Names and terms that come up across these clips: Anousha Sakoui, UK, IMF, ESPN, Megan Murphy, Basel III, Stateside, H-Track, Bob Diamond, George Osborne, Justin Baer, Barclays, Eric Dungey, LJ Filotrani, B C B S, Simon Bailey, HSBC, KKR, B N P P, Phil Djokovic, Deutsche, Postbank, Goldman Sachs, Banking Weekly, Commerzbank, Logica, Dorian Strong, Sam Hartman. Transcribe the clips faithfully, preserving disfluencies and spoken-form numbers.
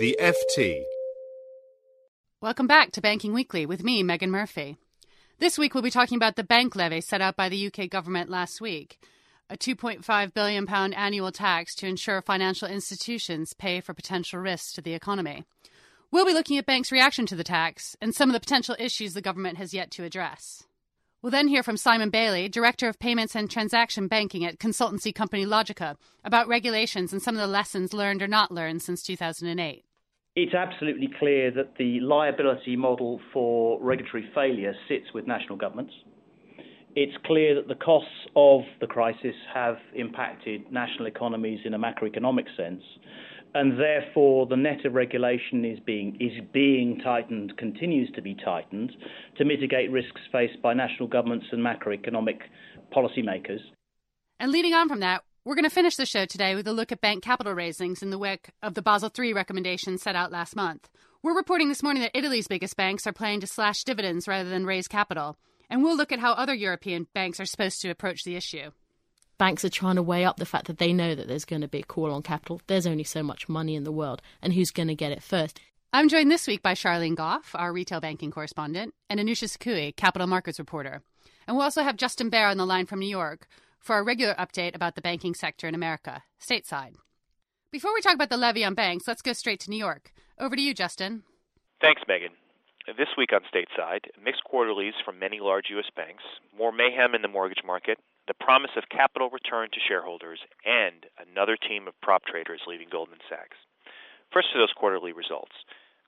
The F T. Welcome back to Banking Weekly with me, Megan Murphy. This week we'll be talking about the bank levy set out by the U K government last week, a two point five billion pounds annual tax to ensure financial institutions pay for potential risks to the economy. We'll be looking at banks' reaction to the tax and some of the potential issues the government has yet to address. We'll then hear from Simon Bailey, Director of Payments and Transaction Banking at consultancy company Logica, about regulations and some of the lessons learned or not learned since two thousand eight. It's absolutely clear that the liability model for regulatory failure sits with national governments. It's clear that the costs of the crisis have impacted national economies in a macroeconomic sense, and therefore the net of regulation is being is being tightened, continues to be tightened, to mitigate risks faced by national governments and macroeconomic policymakers. And leading on from that, we're going to finish the show today with a look at bank capital raisings in the wake of the Basel three recommendations set out last month. We're reporting this morning that Italy's biggest banks are planning to slash dividends rather than raise capital. And we'll look at how other European banks are supposed to approach the issue. Banks are trying to weigh up the fact that they know that there's going to be a call on capital. There's only so much money in the world, and who's going to get it first? I'm joined this week by Charlene Goff, our retail banking correspondent, and Anousha Sakoui, capital markets reporter. And we'll also have Justin Baer on the line from New York for our regular update about the banking sector in America, stateside. Before we talk about the levy on banks, let's go straight to New York. Over to you, Justin. Thanks, Megan. This week on Stateside, mixed quarterlies from many large U S banks, more mayhem in the mortgage market, the promise of capital return to shareholders, and another team of prop traders leaving Goldman Sachs. First to those quarterly results.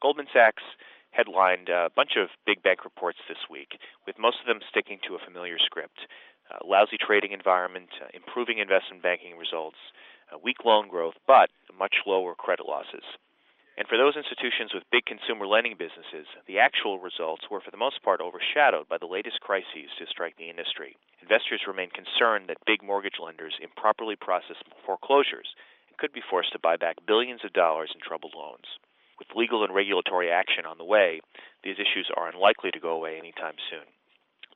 Goldman Sachs headlined a bunch of big bank reports this week, with most of them sticking to a familiar script. Uh, lousy trading environment, uh, improving investment banking results, uh, weak loan growth, but much lower credit losses. And for those institutions with big consumer lending businesses, the actual results were for the most part overshadowed by the latest crises to strike the industry. Investors remain concerned that big mortgage lenders improperly process foreclosures and could be forced to buy back billions of dollars in troubled loans. With legal and regulatory action on the way, these issues are unlikely to go away anytime soon.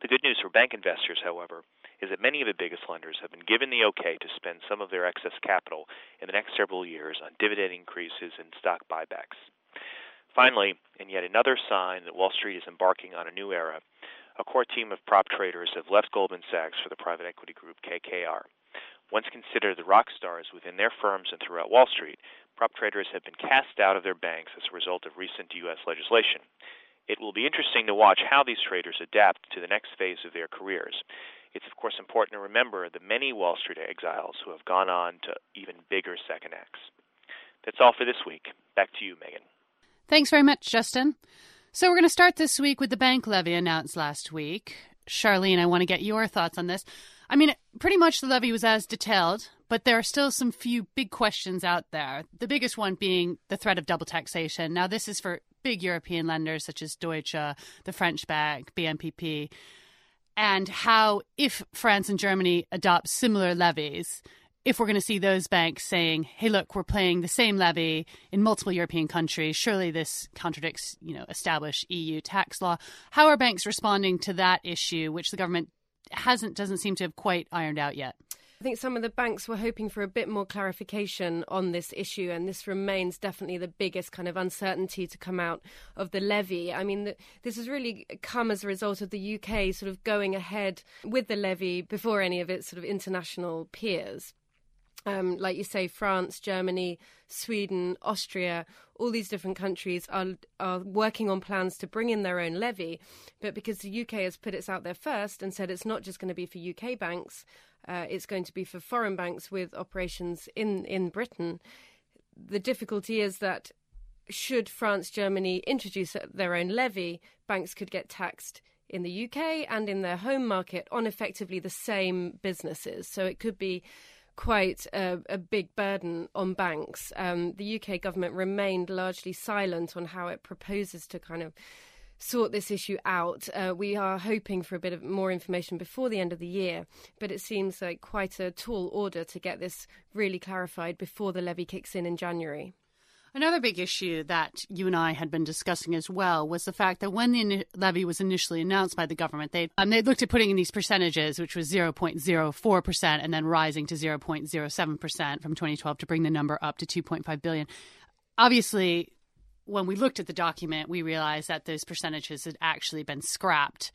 The good news for bank investors, however, is that many of the biggest lenders have been given the okay to spend some of their excess capital in the next several years on dividend increases and stock buybacks. Finally, and yet another sign that Wall Street is embarking on a new era, a core team of prop traders have left Goldman Sachs for the private equity group K K R. Once considered the rock stars within their firms and throughout Wall Street, prop traders have been cast out of their banks as a result of recent U S legislation. It will be interesting to watch how these traders adapt to the next phase of their careers. It's, of course, important to remember the many Wall Street exiles who have gone on to even bigger second acts. That's all for this week. Back to you, Megan. Thanks very much, Justin. So we're going to start this week with the bank levy announced last week. Charlene, I want to get your thoughts on this. I mean, pretty much the levy was as detailed, but there are still some few big questions out there, the biggest one being the threat of double taxation. Now, this is for big European lenders such as Deutsche, the French bank, B N P P, and how, if France and Germany adopt similar levies, if we're going to see those banks saying, hey, look, we're paying the same levy in multiple European countries, surely this contradicts, you know, established E U tax law. How are banks responding to that issue, which the government hasn't doesn't seem to have quite ironed out yet? I think some of the banks were hoping for a bit more clarification on this issue, and this remains definitely the biggest kind of uncertainty to come out of the levy. I mean, the, this has really come as a result of the U K sort of going ahead with the levy before any of its sort of international peers. Um, like you say, France, Germany, Sweden, Austria, all these different countries are are working on plans to bring in their own levy. But because the U K has put it out there first and said it's not just going to be for U K banks, uh, it's going to be for foreign banks with operations in, in Britain, the difficulty is that should France, Germany introduce their own levy, banks could get taxed in the U K and in their home market on effectively the same businesses. So it could be quite a, a big burden on banks. Um, the U K government remained largely silent on how it proposes to kind of sort this issue out. Uh, we are hoping for a bit of more information before the end of the year, but it seems like quite a tall order to get this really clarified before the levy kicks in in January. Another big issue that you and I had been discussing as well was the fact that when the in- levy was initially announced by the government, they um, they looked at putting in these percentages, which was zero point zero four percent and then rising to zero point zero seven percent from twenty twelve to bring the number up to two point five billion. Obviously, when we looked at the document, we realized that those percentages had actually been scrapped.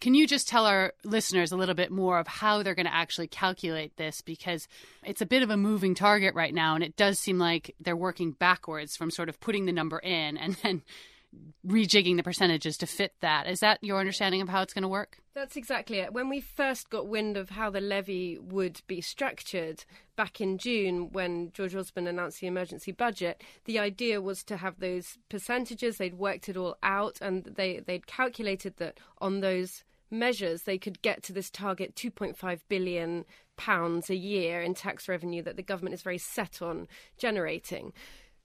Can you just tell our listeners a little bit more of how they're going to actually calculate this? Because it's a bit of a moving target right now, and it does seem like they're working backwards from sort of putting the number in and then rejigging the percentages to fit that. Is that your understanding of how it's going to work? That's exactly it. When we first got wind of how the levy would be structured back in June, when George Osborne announced the emergency budget, the idea was to have those percentages. They'd worked it all out, and they, they'd calculated that on those measures they could get to this target two point five billion pounds a year in tax revenue that the government is very set on generating.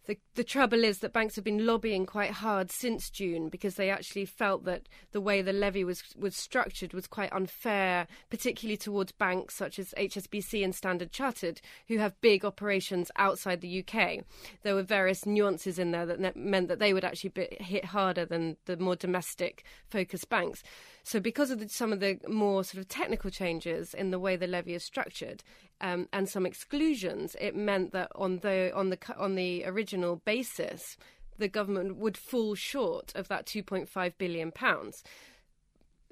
The, the trouble is that banks have been lobbying quite hard since June because they actually felt that the way the levy was, was structured was quite unfair, particularly towards banks such as H S B C and Standard Chartered, who have big operations outside the U K. There were various nuances in there that meant that they would actually be hit harder than the more domestic-focused banks. So because of the, some of the more sort of technical changes in the way the levy is structured, um, and some exclusions, it meant that on the on the on the original basis, the government would fall short of that two point five billion pounds.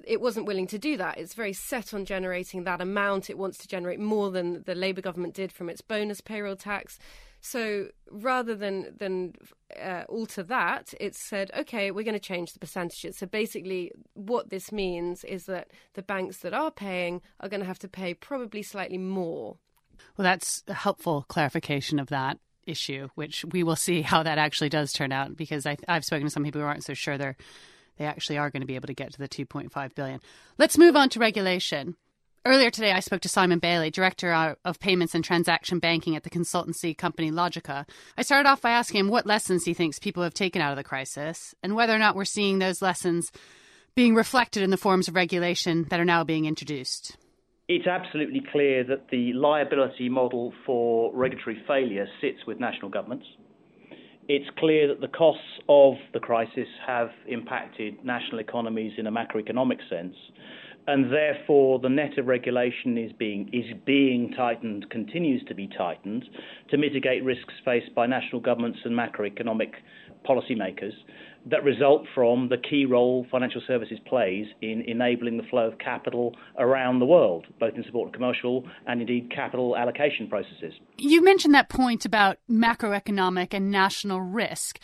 It wasn't willing to do that. It's very set on generating that amount. It wants to generate more than the Labour government did from its bonus payroll tax. So rather than than uh, alter that, it said, OK, we're going to change the percentages. So basically what this means is that the banks that are paying are going to have to pay probably slightly more. Well, that's a helpful clarification of that issue, which we will see how that actually does turn out, because I, I've spoken to some people who aren't so sure they're they actually are going to be able to get to the two point five billion. Let's move on to regulation. Earlier today, I spoke to Simon Bailey, Director of Payments and Transaction Banking at the consultancy company Logica. I started off by asking him what lessons he thinks people have taken out of the crisis and whether or not we're seeing those lessons being reflected in the forms of regulation that are now being introduced. It's absolutely clear that the liability model for regulatory failure sits with national governments. It's clear that the costs of the crisis have impacted national economies in a macroeconomic sense. And therefore, the net of regulation is being is being tightened, continues to be tightened, to mitigate risks faced by national governments and macroeconomic policymakers that result from the key role financial services plays in enabling the flow of capital around the world, both in support of commercial and indeed capital allocation processes. You mentioned that point about macroeconomic and national risk.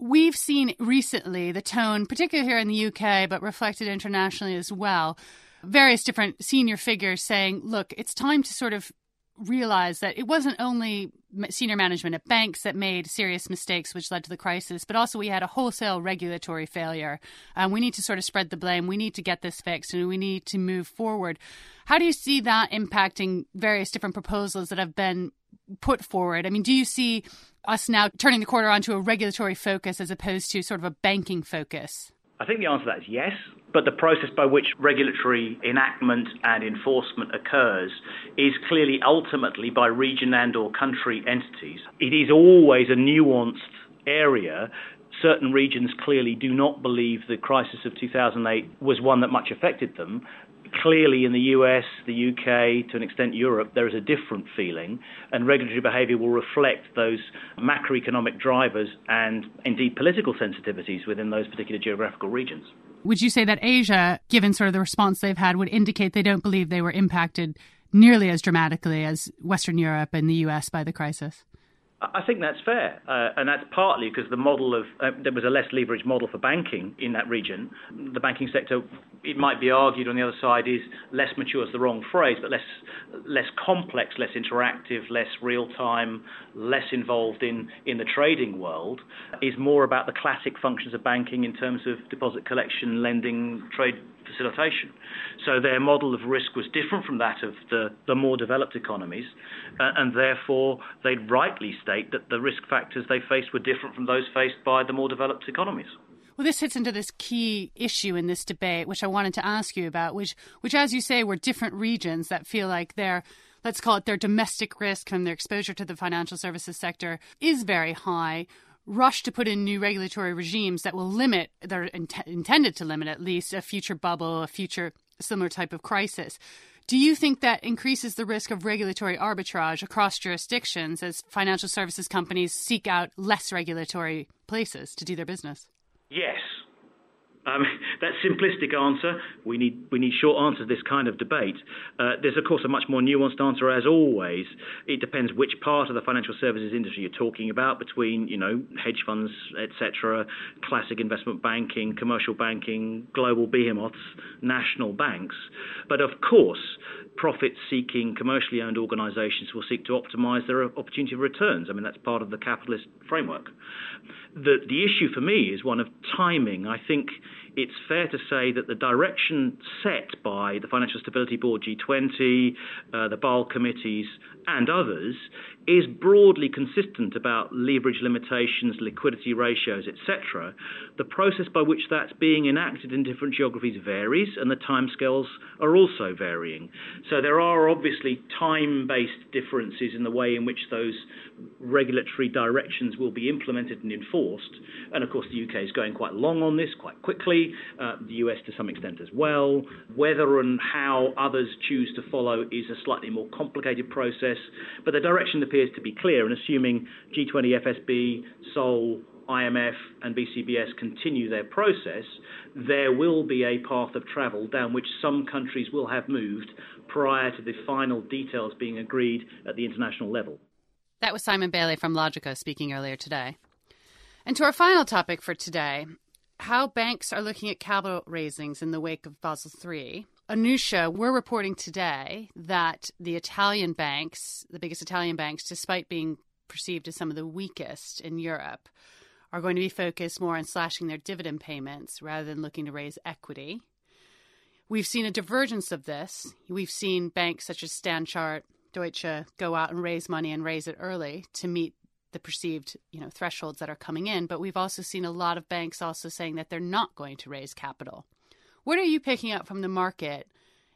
We've seen recently the tone, particularly here in the U K, but reflected internationally as well, various different senior figures saying, look, it's time to sort of realize that it wasn't only senior management at banks that made serious mistakes which led to the crisis, but also we had a wholesale regulatory failure. Um, we need to sort of spread the blame. We need to get this fixed and we need to move forward. How do you see that impacting various different proposals that have been put forward? I mean, do you see us now turning the corner onto a regulatory focus as opposed to sort of a banking focus? I think the answer to that is yes, but the process by which regulatory enactment and enforcement occurs is clearly ultimately by region and or country entities. It is always a nuanced area. Certain regions clearly do not believe the crisis of two thousand eight was one that much affected them. Clearly in the U S, the U K, to an extent Europe, there is a different feeling, and regulatory behaviour will reflect those macroeconomic drivers and indeed political sensitivities within those particular geographical regions. Would you say that Asia, given sort of the response they've had, would indicate they don't believe they were impacted nearly as dramatically as Western Europe and the U S by the crisis? I think that's fair, uh, and that's partly because the model of uh, there was a less leveraged model for banking in that region. The banking sector, it might be argued on the other side, is less mature is the wrong phrase, but less less complex, less interactive, less real-time, less involved in, in the trading world, is more about the classic functions of banking in terms of deposit collection, lending, trade facilitation. So their model of risk was different from that of the, the more developed economies, uh, and therefore they rightly state that the risk factors they faced were different from those faced by the more developed economies. Well, this hits into this key issue in this debate, which I wanted to ask you about, which, which, as you say, were different regions that feel like their, let's call it their domestic risk and their exposure to the financial services sector is very high, rush to put in new regulatory regimes that will limit, they're int- intended to limit at least, a future bubble, a future similar type of crisis. Do you think that increases the risk of regulatory arbitrage across jurisdictions as financial services companies seek out less regulatory places to do their business? Yes. Um, that simplistic answer, we need we need short answers to this kind of debate. Uh, there's, of course, a much more nuanced answer, as always. It depends which part of the financial services industry you're talking about, between, you know, hedge funds, et cetera, classic investment banking, commercial banking, global behemoths, national banks. But, of course, profit-seeking, commercially owned organisations will seek to optimise their opportunity of returns. I mean, that's part of the capitalist framework. The, the issue for me is one of timing. I think it's fair to say that the direction set by the Financial Stability Board, G twenty, uh, the Basel committees and others is broadly consistent about leverage limitations, liquidity ratios, et cetera. The process by which that's being enacted in different geographies varies, and the timescales are also varying. So there are obviously time-based differences in the way in which those regulatory directions will be implemented and enforced. And of course, the U K is going quite long on this, quite quickly, uh, the U S to some extent as well. Whether and how others choose to follow is a slightly more complicated process, but the direction appears to be clear, and assuming G twenty, F S B, Seoul, I M F and B C B S continue their process, there will be a path of travel down which some countries will have moved prior to the final details being agreed at the international level. That was Simon Bailey from Logica speaking earlier today. And to our final topic for today, how banks are looking at capital raisings in the wake of Basel three. Anousha, we're reporting today that the Italian banks, the biggest Italian banks, despite being perceived as some of the weakest in Europe, are going to be focused more on slashing their dividend payments rather than looking to raise equity. We've seen a divergence of this. We've seen banks such as Standard Chartered, Deutsche go out and raise money and raise it early to meet the perceived, you know, thresholds that are coming in. But we've also seen a lot of banks also saying that they're not going to raise capital. What are you picking up from the market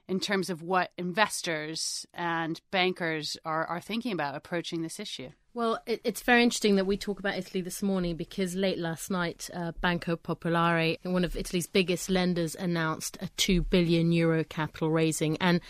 in terms of what investors and bankers are, are thinking about approaching this issue? Well, it, it's very interesting that we talk about Italy this morning because late last night, uh, Banco Popolare, one of Italy's biggest lenders, announced a two billion euro capital raising. And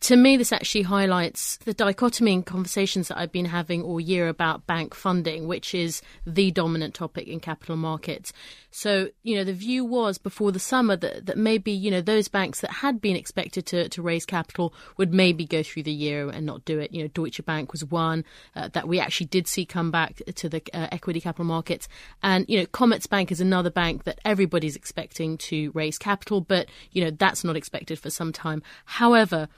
to me, this actually highlights the dichotomy in conversations that I've been having all year about bank funding, which is the dominant topic in capital markets. So, you know, the view was before the summer that, that maybe, you know, those banks that had been expected to, to raise capital would maybe go through the year and not do it. You know, Deutsche Bank was one uh, that we actually did see come back to the uh, equity capital markets. And, you know, Commerzbank is another bank that everybody's expecting to raise capital, but, you know, that's not expected for some time. However,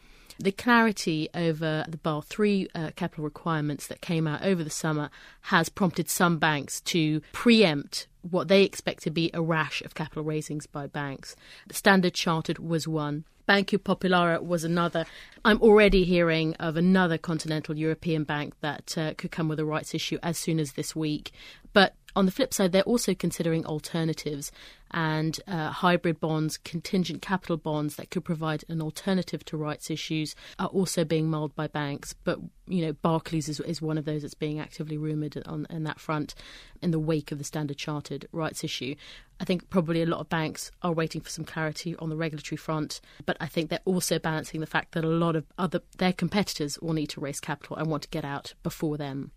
the clarity over the Basel three uh, capital requirements that came out over the summer has prompted some banks to preempt what they expect to be a rash of capital raisings by banks. Standard Chartered was one. Banco Popolare was another. I'm already hearing of another continental European bank that uh, could come with a rights issue as soon as this week. But on the flip side, they're also considering alternatives and uh, hybrid bonds, contingent capital bonds that could provide an alternative to rights issues are also being mulled by banks. But, you know, Barclays is, is one of those that's being actively rumoured on, on that front in the wake of the Standard Chartered rights issue. I think probably a lot of banks are waiting for some clarity on the regulatory front, but I think they're also balancing the fact that a lot of other their competitors will need to raise capital and want to get out before them.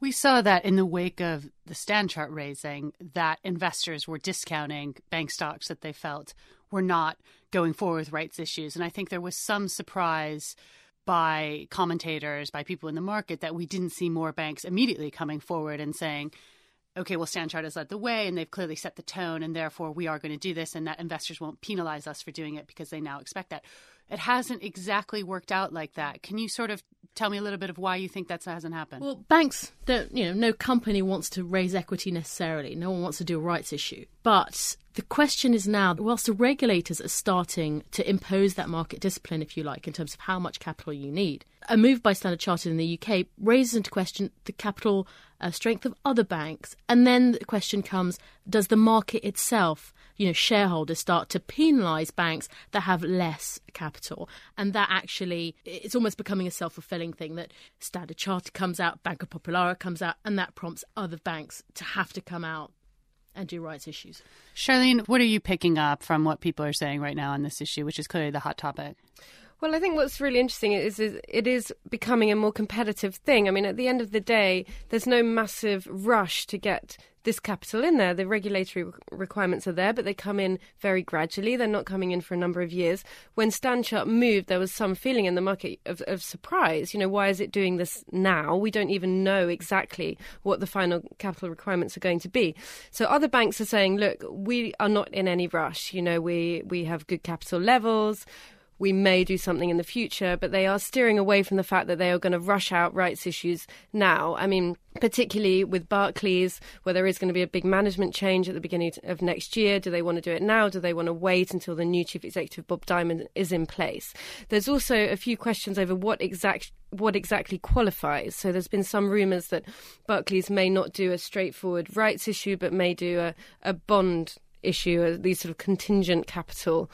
We saw that in the wake of the Standard Chartered raising, that investors were discounting bank stocks that they felt were not going forward with rights issues. And I think there was some surprise by commentators, by people in the market, that we didn't see more banks immediately coming forward and saying, OK, well, Standard Chartered has led the way and they've clearly set the tone and therefore we are going to do this and that investors won't penalize us for doing it because they now expect that. It hasn't exactly worked out like that. Can you sort of tell me a little bit of why you think that hasn't happened. Well, banks don't, you know, no company wants to raise equity necessarily. No one wants to do a rights issue. But the question is now, whilst the regulators are starting to impose that market discipline, if you like, in terms of how much capital you need, a move by Standard Chartered in the U K raises into question the capital uh, strength of other banks. And then the question comes, does the market itself, you know, shareholders start to penalise banks that have less capital? And that actually, it's almost becoming a self-fulfilling thing that Standard Chartered comes out, Banco Popolare comes out, and that prompts other banks to have to come out and do rights issues. Charlene, what are you picking up from what people are saying right now on this issue, which is clearly the hot topic? Well, I think what's really interesting is, is it is becoming a more competitive thing. I mean, at the end of the day, there's no massive rush to get this capital in there. The regulatory requirements are there, but they come in very gradually. They're not coming in for a number of years. When Standard Chartered moved, there was some feeling in the market of, of surprise. You know, why is it doing this now? We don't even know exactly what the final capital requirements are going to be. So other banks are saying, look, we are not in any rush. You know, we, we have good capital levels. We may do something in the future, but they are steering away from the fact that they are going to rush out rights issues now. I mean, particularly with Barclays, where there is going to be a big management change at the beginning of next year. Do they want to do it now? Do they want to wait until the new chief executive, Bob Diamond, is in place? There's also a few questions over what exact what exactly qualifies. So there's been some rumours that Barclays may not do a straightforward rights issue, but may do a, a bond issue, these sort of contingent capital.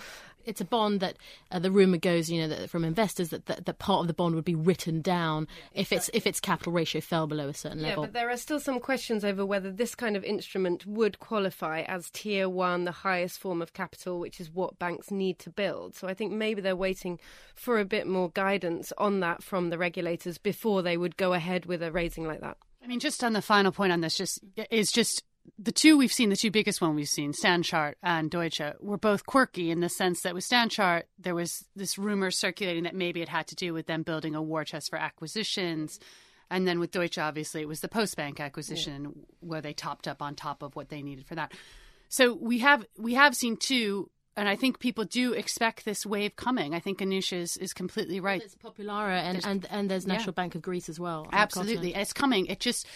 It's a bond that uh, the rumour goes, you know, that from investors that, that that part of the bond would be written down if its if its capital ratio fell below a certain level. Yeah, but there are still some questions over whether this kind of instrument would qualify as tier one, the highest form of capital, which is what banks need to build. So I think maybe they're waiting for a bit more guidance on that from the regulators before they would go ahead with a raising like that. I mean, just on the final point on this, just is just. The two we've seen, the two biggest one we've seen, Standard Chartered and Deutsche, were both quirky in the sense that with Standard Chartered, there was this rumor circulating that maybe it had to do with them building a war chest for acquisitions. And then with Deutsche, obviously, it was the Postbank acquisition yeah. where they topped up on top of what they needed for that. So we have we have seen two, and I think people do expect this wave coming. I think Anousha is, is completely right. Well, there's Populara and, there's, and, and there's National yeah. Bank of Greece as well. Absolutely. It's coming. It just...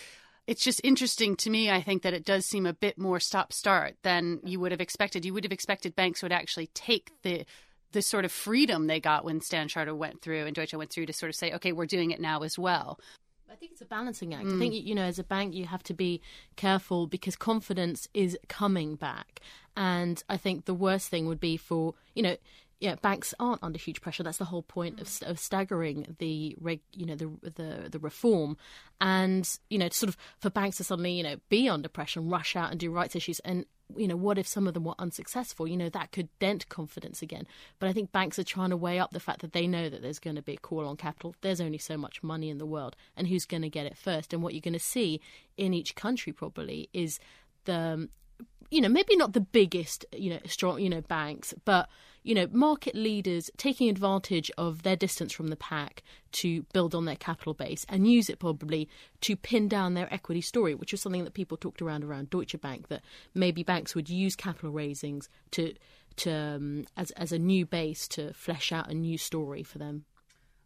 It's just interesting to me, I think, that it does seem a bit more stop-start than you would have expected. You would have expected banks would actually take the the sort of freedom they got when Standard Chartered went through and Deutsche went through to sort of say, OK, we're doing it now as well. I think it's a balancing act. Mm. I think, you know, as a bank, you have to be careful because confidence is coming back. And I think the worst thing would be for, you know, yeah, banks aren't under huge pressure. That's the whole point of, of staggering the, reg, you know, the, the the reform, and you know, sort of for banks to suddenly, you know, be under pressure and rush out and do rights issues. And you know, what if some of them were unsuccessful? You know, that could dent confidence again. But I think banks are trying to weigh up the fact that they know that there's going to be a call on capital. There's only so much money in the world, and who's going to get it first? And what you're going to see in each country probably is the you know, maybe not the biggest, you know, strong, you know, banks, but, you know, market leaders taking advantage of their distance from the pack to build on their capital base and use it probably to pin down their equity story, which was something that people talked around around Deutsche Bank, that maybe banks would use capital raisings to to um, as as a new base to flesh out a new story for them.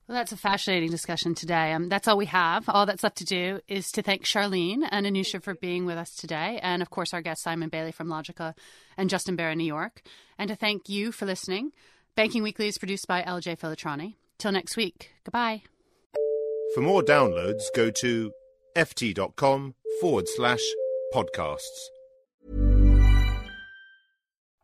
Well, that's a fascinating discussion today. Um, that's all we have. All that's left to do is to thank Charlene and Anousha for being with us today. And, of course, our guests, Simon Bailey from Logica and Justin Baer in New York. And to thank you for listening. Banking Weekly is produced by L J Filotrani. Till next week. Goodbye. For more downloads, go to ft.com forward slash podcasts.